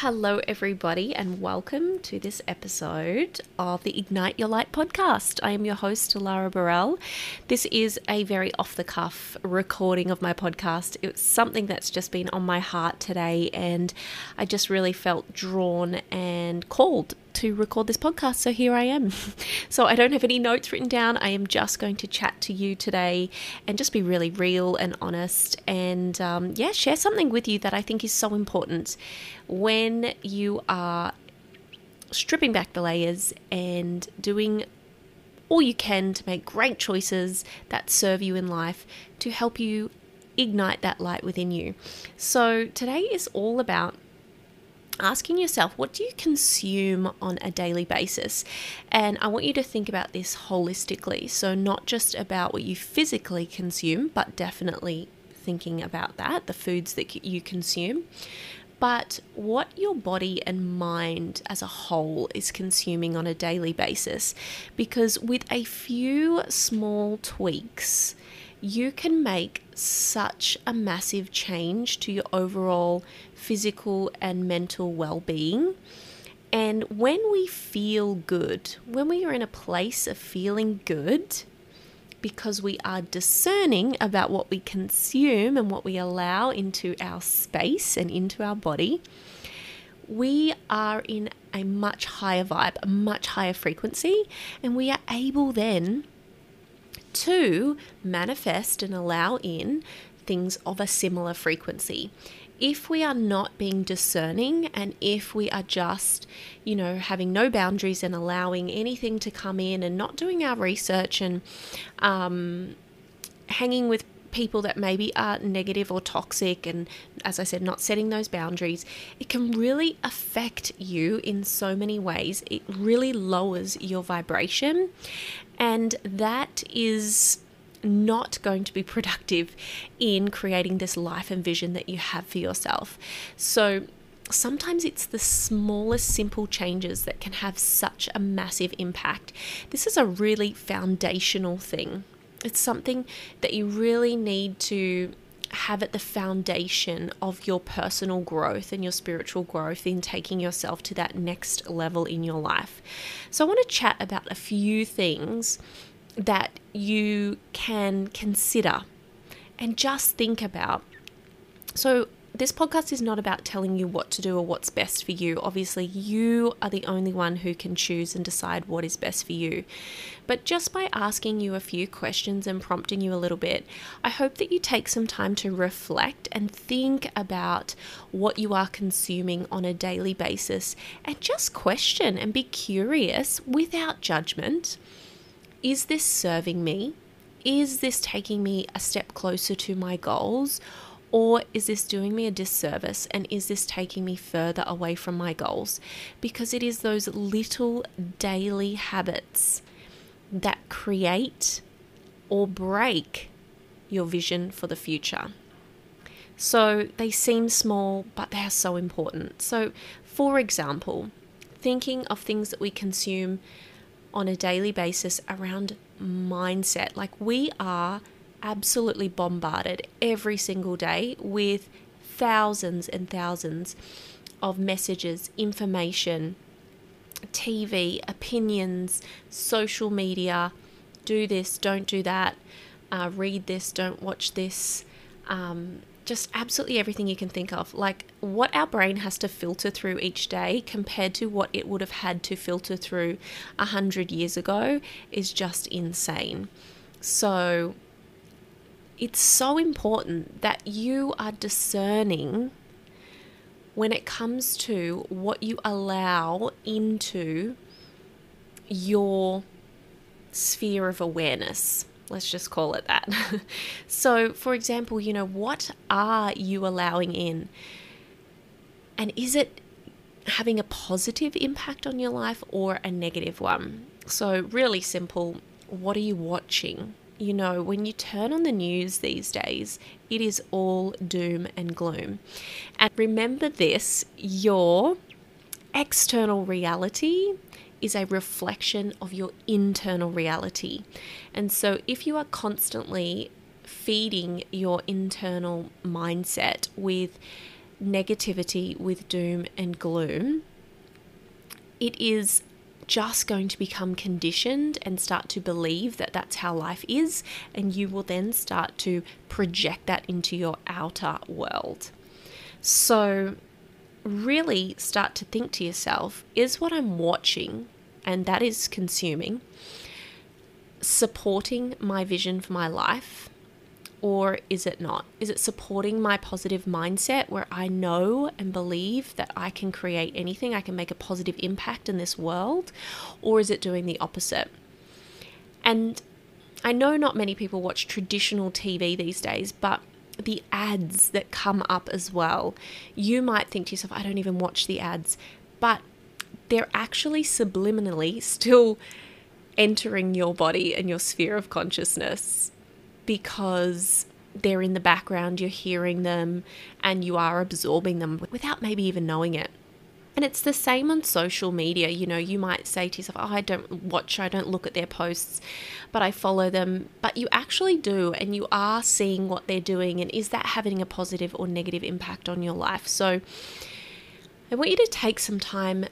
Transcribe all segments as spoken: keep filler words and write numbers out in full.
Hello everybody and welcome to this episode of the Ignite Your Light podcast. I am your host, Lara Burrell. This is a very off-the-cuff recording of my podcast. It's something that's just been on my heart today and I just really felt drawn and called to record this podcast, so here I am. So I don't have any notes written down. I am just going to chat to you today and just be really real and honest and um, yeah, share something with you that I think is so important when you are stripping back the layers and doing all you can to make great choices that serve you in life to help you ignite that light within you. So today is all about asking yourself, what do you consume on a daily basis? And I want you to think about this holistically. So not just about what you physically consume, but definitely thinking about that, the foods that you consume, but what your body and mind as a whole is consuming on a daily basis. Because with a few small tweaks, you can make such a massive change to your overall physical and mental well-being. And when we feel good, when we are in a place of feeling good, because we are discerning about what we consume and what we allow into our space and into our body, we are in a much higher vibe, a much higher frequency, and we are able then to manifest and allow in things of a similar frequency. If we are not being discerning and if we are just, you know, having no boundaries and allowing anything to come in and not doing our research and um, hanging with people that maybe are negative or toxic and, as I said, not setting those boundaries, it can really affect you in so many ways. It really lowers your vibration, and that is not going to be productive in creating this life and vision that you have for yourself. So sometimes it's the smallest simple changes that can have such a massive impact. This is a really foundational thing. It's something that you really need to have at the foundation of your personal growth and your spiritual growth in taking yourself to that next level in your life. So I want to chat about a few things that you can consider and just think about. So this podcast is not about telling you what to do or what's best for you. Obviously, you are the only one who can choose and decide what is best for you. But just by asking you a few questions and prompting you a little bit, I hope that you take some time to reflect and think about what you are consuming on a daily basis and just question and be curious without judgment. Is this serving me? Is this taking me a step closer to my goals? Or is this doing me a disservice and is this taking me further away from my goals? Because it is those little daily habits that create or break your vision for the future. So they seem small, but they are so important. So for example, thinking of things that we consume on a daily basis around mindset, like we are absolutely bombarded every single day with thousands and thousands of messages, information, T V, opinions, social media, do this, don't do that, uh, read this, don't watch this, um, just absolutely everything you can think of. Like what our brain has to filter through each day compared to what it would have had to filter through a hundred years ago is just insane. So it's so important that you are discerning when it comes to what you allow into your sphere of awareness. Let's just call it that. So, for example, you know, what are you allowing in? And is it having a positive impact on your life or a negative one? So, really simple, what are you watching? You know, when you turn on the news these days, it is all doom and gloom. And remember this, your external reality is a reflection of your internal reality. And so if you are constantly feeding your internal mindset with negativity with doom and gloom, it is just going to become conditioned and start to believe that that's how life is, and you will then start to project that into your outer world. So really start to think to yourself, is what I'm watching, and that is consuming, supporting my vision for my life, or is it not? Is it supporting my positive mindset where I know and believe that I can create anything, I can make a positive impact in this world, or is it doing the opposite? And I know not many people watch traditional T V these days, but the ads that come up as well, you might think to yourself, I don't even watch the ads, but they're actually subliminally still entering your body and your sphere of consciousness, because they're in the background, you're hearing them and you are absorbing them without maybe even knowing it. And it's the same on social media. You know, you might say to yourself, oh, I don't watch, I don't look at their posts, but I follow them. But you actually do, and you are seeing what they're doing. And is that having a positive or negative impact on your life? So I want you to take some time,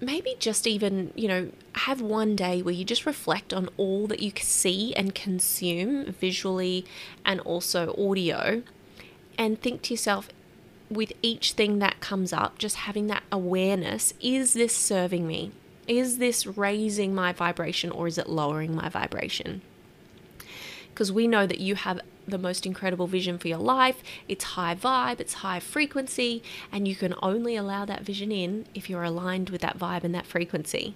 maybe just even, you know, have one day where you just reflect on all that you see and consume visually and also audio, and think to yourself, with each thing that comes up, just having that awareness, is this serving me? Is this raising my vibration, or is it lowering my vibration? Because we know that you have the most incredible vision for your life. It's high vibe, it's high frequency, and you can only allow that vision in if you're aligned with that vibe and that frequency.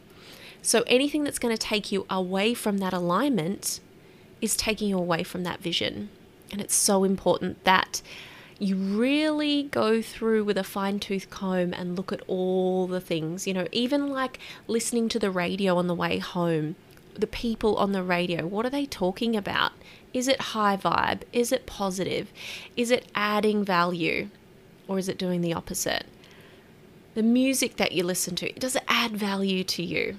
So anything that's going to take you away from that alignment is taking you away from that vision. And it's so important that you really go through with a fine-tooth comb and look at all the things, you know, even like listening to the radio on the way home, the people on the radio, what are they talking about? Is it high vibe? Is it positive? Is it adding value? Or is it doing the opposite? The music that you listen to, does it add value to you?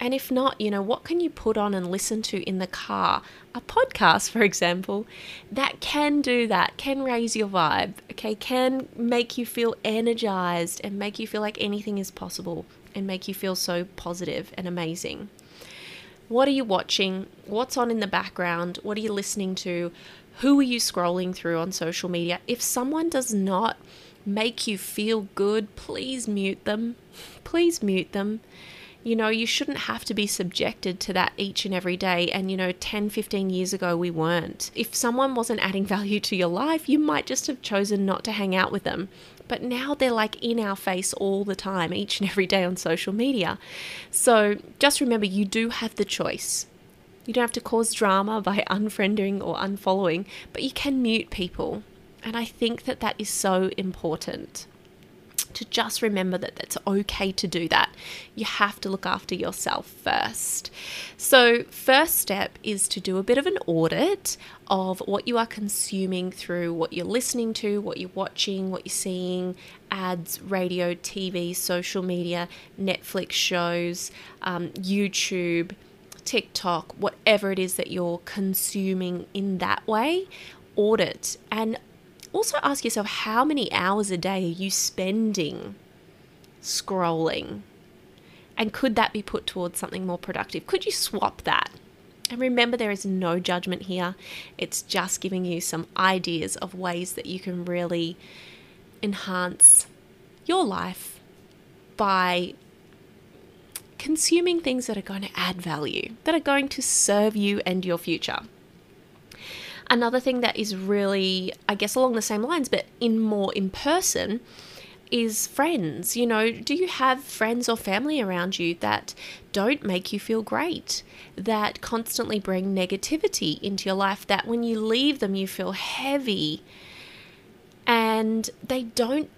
And if not, you know, what can you put on and listen to in the car? A podcast, for example, that can do that, can raise your vibe, okay, can make you feel energized and make you feel like anything is possible and make you feel so positive and amazing. What are you watching? What's on in the background? What are you listening to? Who are you scrolling through on social media? If someone does not make you feel good, please mute them. Please mute them. You know, you shouldn't have to be subjected to that each and every day. And, you know, ten, fifteen years ago, we weren't. If someone wasn't adding value to your life, you might just have chosen not to hang out with them. But now they're like in our face all the time, each and every day on social media. So just remember, you do have the choice. You don't have to cause drama by unfriending or unfollowing, but you can mute people. And I think that that is so important, to just remember that that's okay to do that. You have to look after yourself first. So first step is to do a bit of an audit of what you are consuming through what you're listening to, what you're watching, what you're seeing, ads, radio, T V, social media, Netflix shows, um, YouTube, TikTok, whatever it is that you're consuming in that way. Audit, and also ask yourself, how many hours a day are you spending scrolling? And could that be put towards something more productive? Could you swap that? And remember, there is no judgment here. It's just giving you some ideas of ways that you can really enhance your life by consuming things that are going to add value, that are going to serve you and your future. Another thing that is really, I guess, along the same lines, but in more in person, is friends. You know, do you have friends or family around you that don't make you feel great, that constantly bring negativity into your life, that when you leave them, you feel heavy, and they don't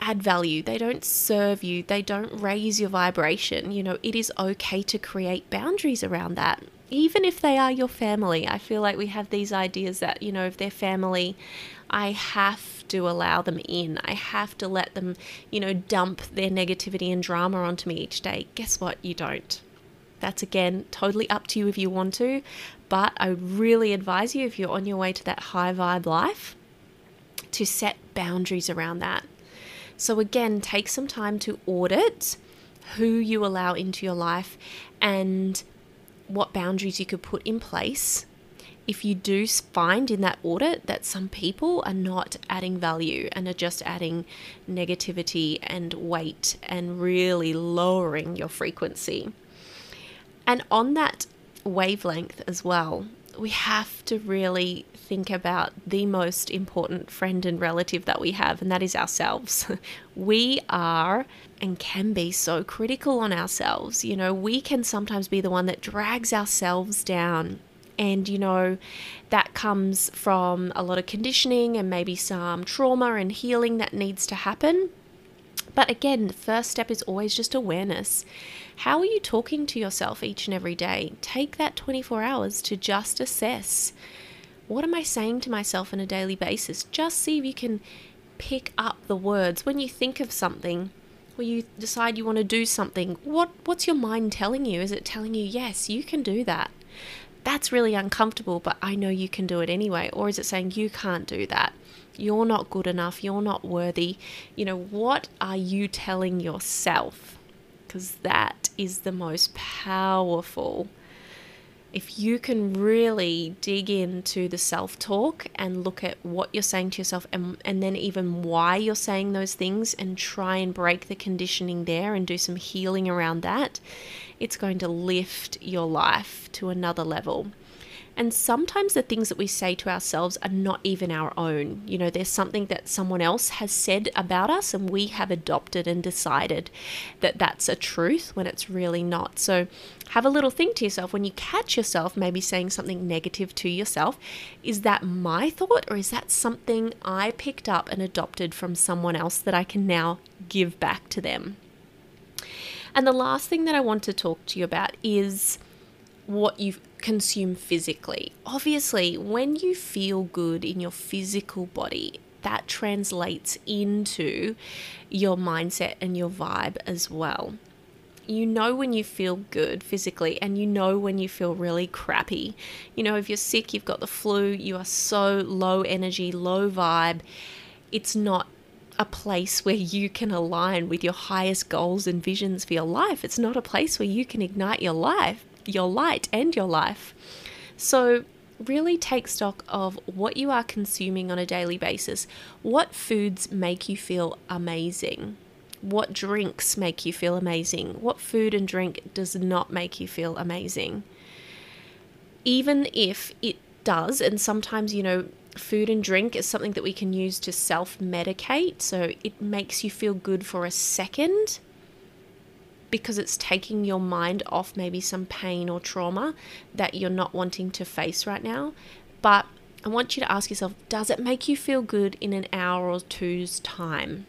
add value, they don't serve you, they don't raise your vibration? You know, it is okay to create boundaries around that. Even if they are your family, I feel like we have these ideas that, you know, if they're family, I have to allow them in. I have to let them, you know, dump their negativity and drama onto me each day. Guess what? You don't. That's, again, totally up to you if you want to. But I really advise you, if you're on your way to that high vibe life, to set boundaries around that. So again, take some time to audit who you allow into your life and what boundaries you could put in place if you do find in that audit that some people are not adding value and are just adding negativity and weight and really lowering your frequency. And on that wavelength as well, we have to really think about the most important friend and relative that we have, and that is ourselves. We are and can be so critical on ourselves. You know, we can sometimes be the one that drags ourselves down. And, you know, that comes from a lot of conditioning and maybe some trauma and healing that needs to happen. But again, the first step is always just awareness. How are you talking to yourself each and every day? Take that twenty-four hours to just assess, what am I saying to myself on a daily basis? Just see if you can pick up the words. When you think of something, or you decide you want to do something, what, what's your mind telling you? Is it telling you, yes, you can do that? That's really uncomfortable, but I know you can do it anyway. Or is it saying you can't do that? You're not good enough. You're not worthy. You know, what are you telling yourself? Because that is the most powerful. If you can really dig into the self-talk and look at what you're saying to yourself and, and then even why you're saying those things and try and break the conditioning there and do some healing around that, it's going to lift your life to another level. And sometimes the things that we say to ourselves are not even our own. You know, there's something that someone else has said about us and we have adopted and decided that that's a truth when it's really not. So have a little think to yourself. When you catch yourself maybe saying something negative to yourself, is that my thought or is that something I picked up and adopted from someone else that I can now give back to them? And the last thing that I want to talk to you about is what you consume physically. Obviously, when you feel good in your physical body, that translates into your mindset and your vibe as well. You know when you feel good physically and you know when you feel really crappy. You know, if you're sick, you've got the flu, you are so low energy, low vibe. It's not a place where you can align with your highest goals and visions for your life. It's not a place where you can ignite your life. your light and your life. So really take stock of what you are consuming on a daily basis. What foods make you feel amazing? What drinks make you feel amazing? What food and drink does not make you feel amazing? Even if it does, and sometimes, you know, food and drink is something that we can use to self-medicate. So it makes you feel good for a second, because it's taking your mind off maybe some pain or trauma that you're not wanting to face right now. But I want you to ask yourself, does it make you feel good in an hour or two's time?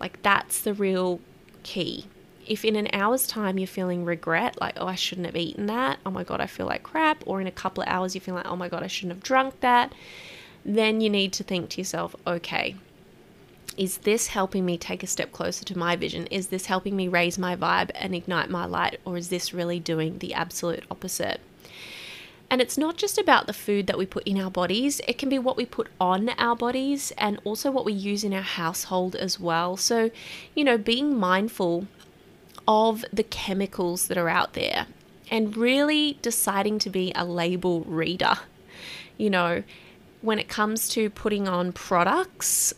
Like, that's the real key. If in an hour's time you're feeling regret, like, oh, I shouldn't have eaten that. Oh my God, I feel like crap. Or in a couple of hours, you feel like, oh my God, I shouldn't have drunk that. Then you need to think to yourself, okay, is this helping me take a step closer to my vision? Is this helping me raise my vibe and ignite my light? Or is this really doing the absolute opposite? And it's not just about the food that we put in our bodies. It can be what we put on our bodies and also what we use in our household as well. So, you know, being mindful of the chemicals that are out there and really deciding to be a label reader. You know, when it comes to putting on products,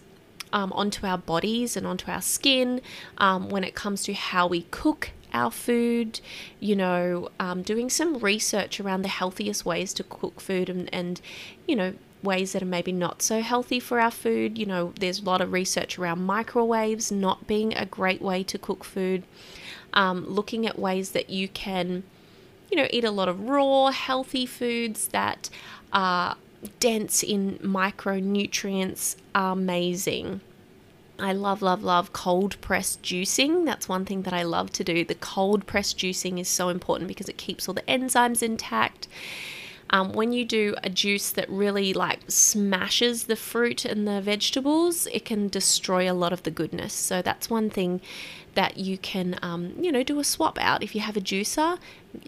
Um, onto our bodies and onto our skin, um, when it comes to how we cook our food, you know, um, doing some research around the healthiest ways to cook food and, and, you know, ways that are maybe not so healthy for our food. You know, there's a lot of research around microwaves not being a great way to cook food, um, looking at ways that you can, you know, eat a lot of raw, healthy foods that are dense in micronutrients are amazing. I love, love, love cold press juicing. That's one thing that I love to do. The cold press juicing is so important because it keeps all the enzymes intact. Um, when you do a juice that really like smashes the fruit and the vegetables, it can destroy a lot of the goodness. So that's one thing that you can, um, you know, do a swap out. If you have a juicer,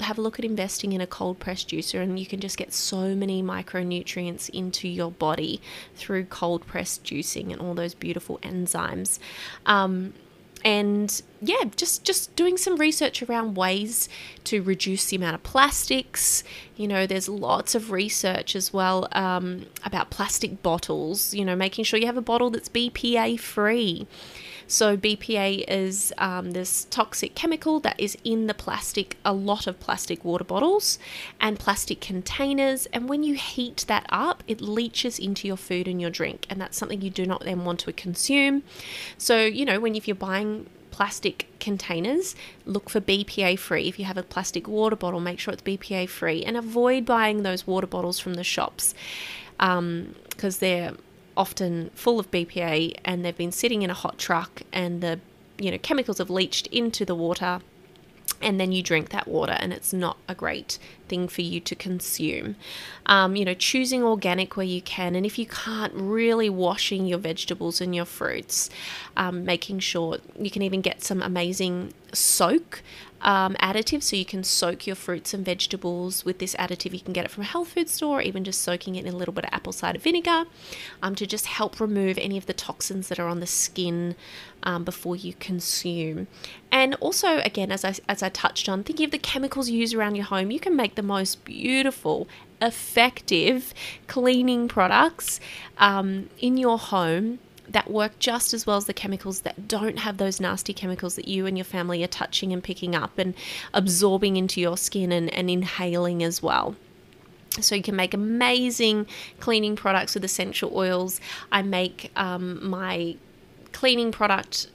have a look at investing in a cold press juicer, and you can just get so many micronutrients into your body through cold press juicing and all those beautiful enzymes. Um, and yeah, just, just doing some research around ways to reduce the amount of plastics. You know, there's lots of research as well um, about plastic bottles, you know, making sure you have a bottle that's B P A free. So B P A is um, this toxic chemical that is in the plastic, a lot of plastic water bottles and plastic containers. And when you heat that up, it leaches into your food and your drink. And that's something you do not then want to consume. So, you know, when if you're buying plastic containers, look for B P A free. If you have a plastic water bottle, make sure it's B P A free, and avoid buying those water bottles from the shops um, because they're often full of B P A and they've been sitting in a hot truck, and the you know chemicals have leached into the water, and then you drink that water and it's not a great thing for you to consume. Um, you know, choosing organic where you can, and if you can't, really washing your vegetables and your fruits, um, making sure you can even get some amazing soak um, additives, so you can soak your fruits and vegetables with this additive. You can get it from a health food store, even just soaking it in a little bit of apple cider vinegar um, to just help remove any of the toxins that are on the skin um, before you consume. And also, again, as I, as I touched on, thinking of the chemicals you use around your home, you can make the most beautiful, effective cleaning products um, in your home that work just as well as the chemicals that don't have those nasty chemicals that you and your family are touching and picking up and absorbing into your skin and, and inhaling as well. So you can make amazing cleaning products with essential oils. I make um, my cleaning product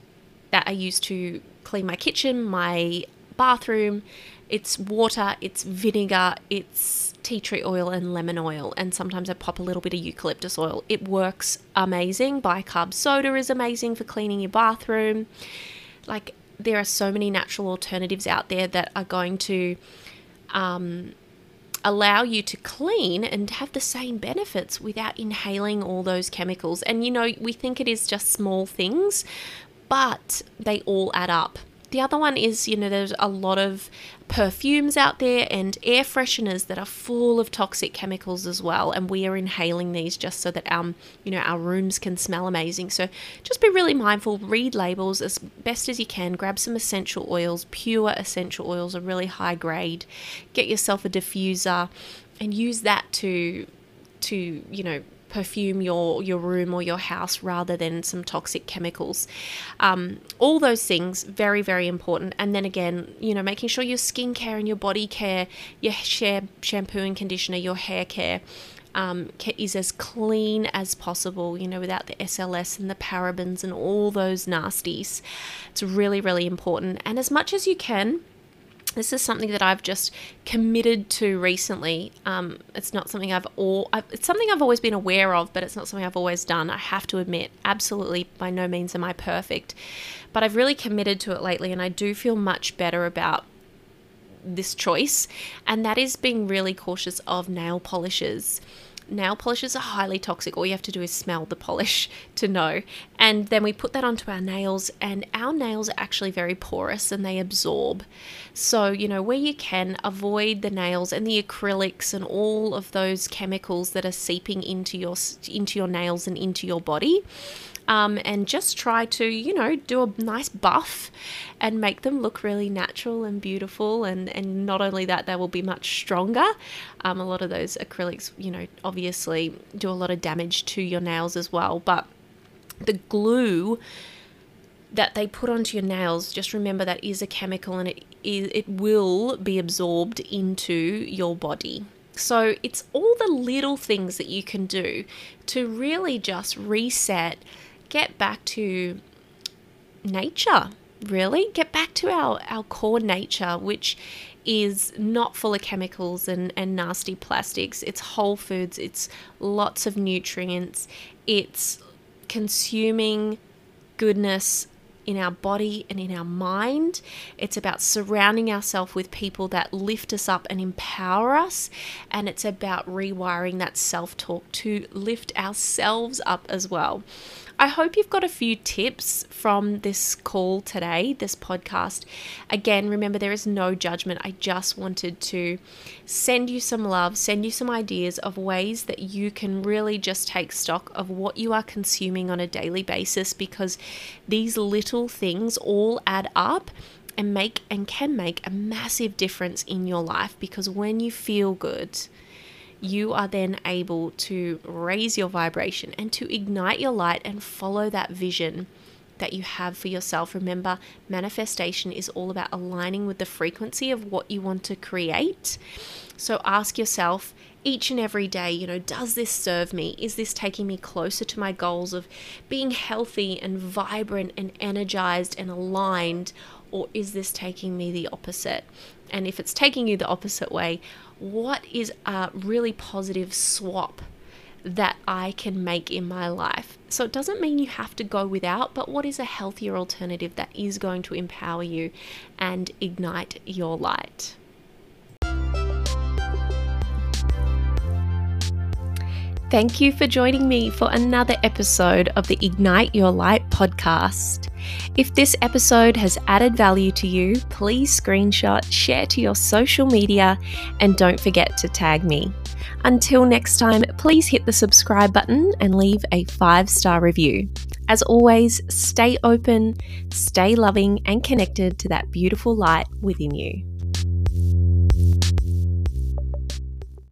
that I use to clean my kitchen, my bathroom. It's water, it's vinegar, it's tea tree oil and lemon oil, and sometimes I pop a little bit of eucalyptus oil. It works amazing. Bicarb soda is amazing for cleaning your bathroom. Like, there are so many natural alternatives out there that are going to um, allow you to clean and have the same benefits without inhaling all those chemicals. And you know, we think it is just small things, but they all add up. The other one is, you know, there's a lot of perfumes out there and air fresheners that are full of toxic chemicals as well, and we are inhaling these just so that um you know our rooms can smell amazing. So just be really mindful, read labels as best as you can, grab some essential oils, pure essential oils are really high grade, get yourself a diffuser and use that to to you know perfume your your room or your house rather than some toxic chemicals. Um, all those things, very, very important. And then again, you know, making sure your skincare and your body care, your share, shampoo and conditioner, your hair care um, is as clean as possible, you know, without the S L S and the parabens and all those nasties. It's really, really important. And as much as you can, this is something that I've just committed to recently. Um, it's not something I've all, I've, it's something I've always been aware of, but it's not something I've always done. I have to admit, absolutely, by no means am I perfect, but I've really committed to it lately, and I do feel much better about this choice. And that is being really cautious of nail polishes. Nail polishes are highly toxic. All you have to do is smell the polish to know. And then we put that onto our nails, and our nails are actually very porous and they absorb. So, you know, where you can, avoid the nails and the acrylics and all of those chemicals that are seeping into your into your nails and into your body. Um, and just try to, you know, do a nice buff and make them look really natural and beautiful. And, and not only that, they will be much stronger. Um, a lot of those acrylics, you know, obviously do a lot of damage to your nails as well. But the glue that they put onto your nails, just remember that is a chemical, and it is, it will be absorbed into your body. So it's all the little things that you can do to really just reset, get back to nature, really get back to our, our core nature, which is not full of chemicals and, and nasty plastics. It's whole foods. It's lots of nutrients. It's consuming goodness in our body and in our mind. It's about surrounding ourselves with people that lift us up and empower us. And it's about rewiring that self-talk to lift ourselves up as well. I hope you've got a few tips from this call today, this podcast. Again, remember, there is no judgment. I just wanted to send you some love, send you some ideas of ways that you can really just take stock of what you are consuming on a daily basis, because these little things all add up and make and can make a massive difference in your life. Because when you feel good, you are then able to raise your vibration and to ignite your light and follow that vision that you have for yourself. Remember, manifestation is all about aligning with the frequency of what you want to create. So ask yourself each and every day, you know, does this serve me? Is this taking me closer to my goals of being healthy and vibrant and energized and aligned? Or is this taking me the opposite? And if it's taking you the opposite way, what is a really positive swap that I can make in my life? So it doesn't mean you have to go without, but what is a healthier alternative that is going to empower you and ignite your light? Thank you for joining me for another episode of the Ignite Your Light podcast. If this episode has added value to you, please screenshot, share to your social media, and don't forget to tag me. Until next time, please hit the subscribe button and leave a five-star review. As always, stay open, stay loving, and connected to that beautiful light within you.